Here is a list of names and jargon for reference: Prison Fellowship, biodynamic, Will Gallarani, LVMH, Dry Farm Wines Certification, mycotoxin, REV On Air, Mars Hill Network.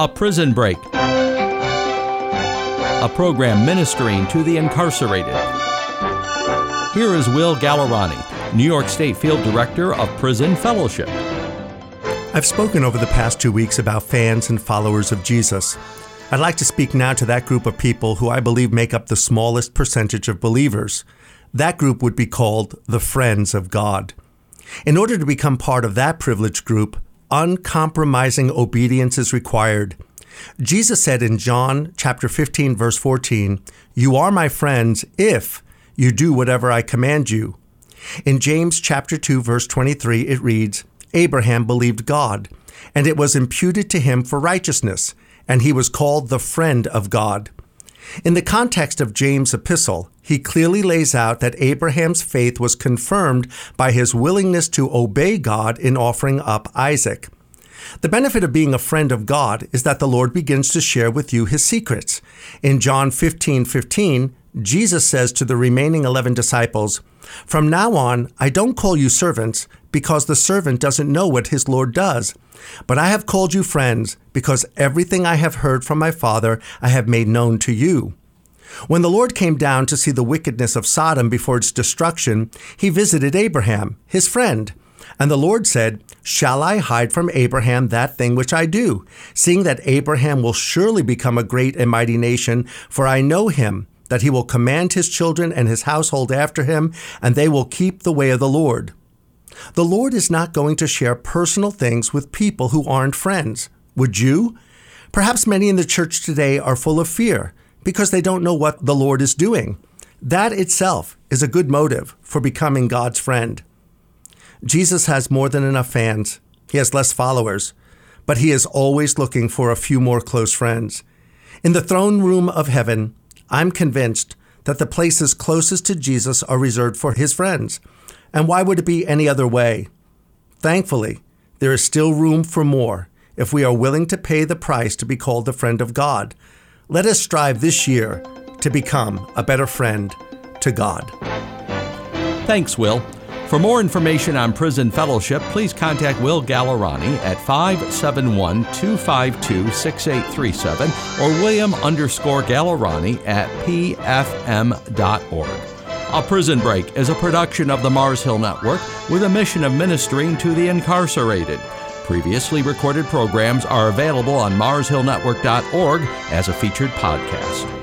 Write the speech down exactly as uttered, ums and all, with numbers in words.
A Prison Break, a program ministering to the incarcerated. Here is Will Gallarani, New York State Field Director of Prison Fellowship. I've spoken over the past two weeks about fans and followers of Jesus. I'd like to speak now to that group of people who I believe make up the smallest percentage of believers. That group would be called the Friends of God. In order to become part of that privileged group, uncompromising obedience is required. Jesus said in John chapter fifteen, verse fourteen, "You are my friends if you do whatever I command you." In James chapter two, verse twenty-three, it reads, "Abraham believed God, and it was imputed to him for righteousness, and he was called the friend of God." In the context of James' epistle, he clearly lays out that Abraham's faith was confirmed by his willingness to obey God in offering up Isaac. The benefit of being a friend of God is that the Lord begins to share with you his secrets. In John fifteen fifteen, Jesus says to the remaining eleven disciples, "From now on, I don't call you servants, because the servant doesn't know what his Lord does. But I have called you friends, because everything I have heard from my Father I have made known to you." When the Lord came down to see the wickedness of Sodom before its destruction, he visited Abraham, his friend. And the Lord said, "Shall I hide from Abraham that thing which I do, seeing that Abraham will surely become a great and mighty nation, for I know him, that he will command his children and his household after him, and they will keep the way of the Lord." The Lord is not going to share personal things with people who aren't friends. Would you? Perhaps many in the church today are full of fear because they don't know what the Lord is doing. That itself is a good motive for becoming God's friend. Jesus has more than enough fans. He has less followers, but he is always looking for a few more close friends. In the throne room of heaven, I'm convinced that the places closest to Jesus are reserved for his friends. And why would it be any other way? Thankfully, there is still room for more if we are willing to pay the price to be called the friend of God. Let us strive this year to become a better friend to God. Thanks, Will. For more information on Prison Fellowship, please contact Will Gallarani at five seven one, two five two, six eight three seven or William underscore Gallarani at p f m dot org. A Prison Break is a production of the Mars Hill Network with a mission of ministering to the incarcerated. Previously recorded programs are available on mars hill network dot org as a featured podcast.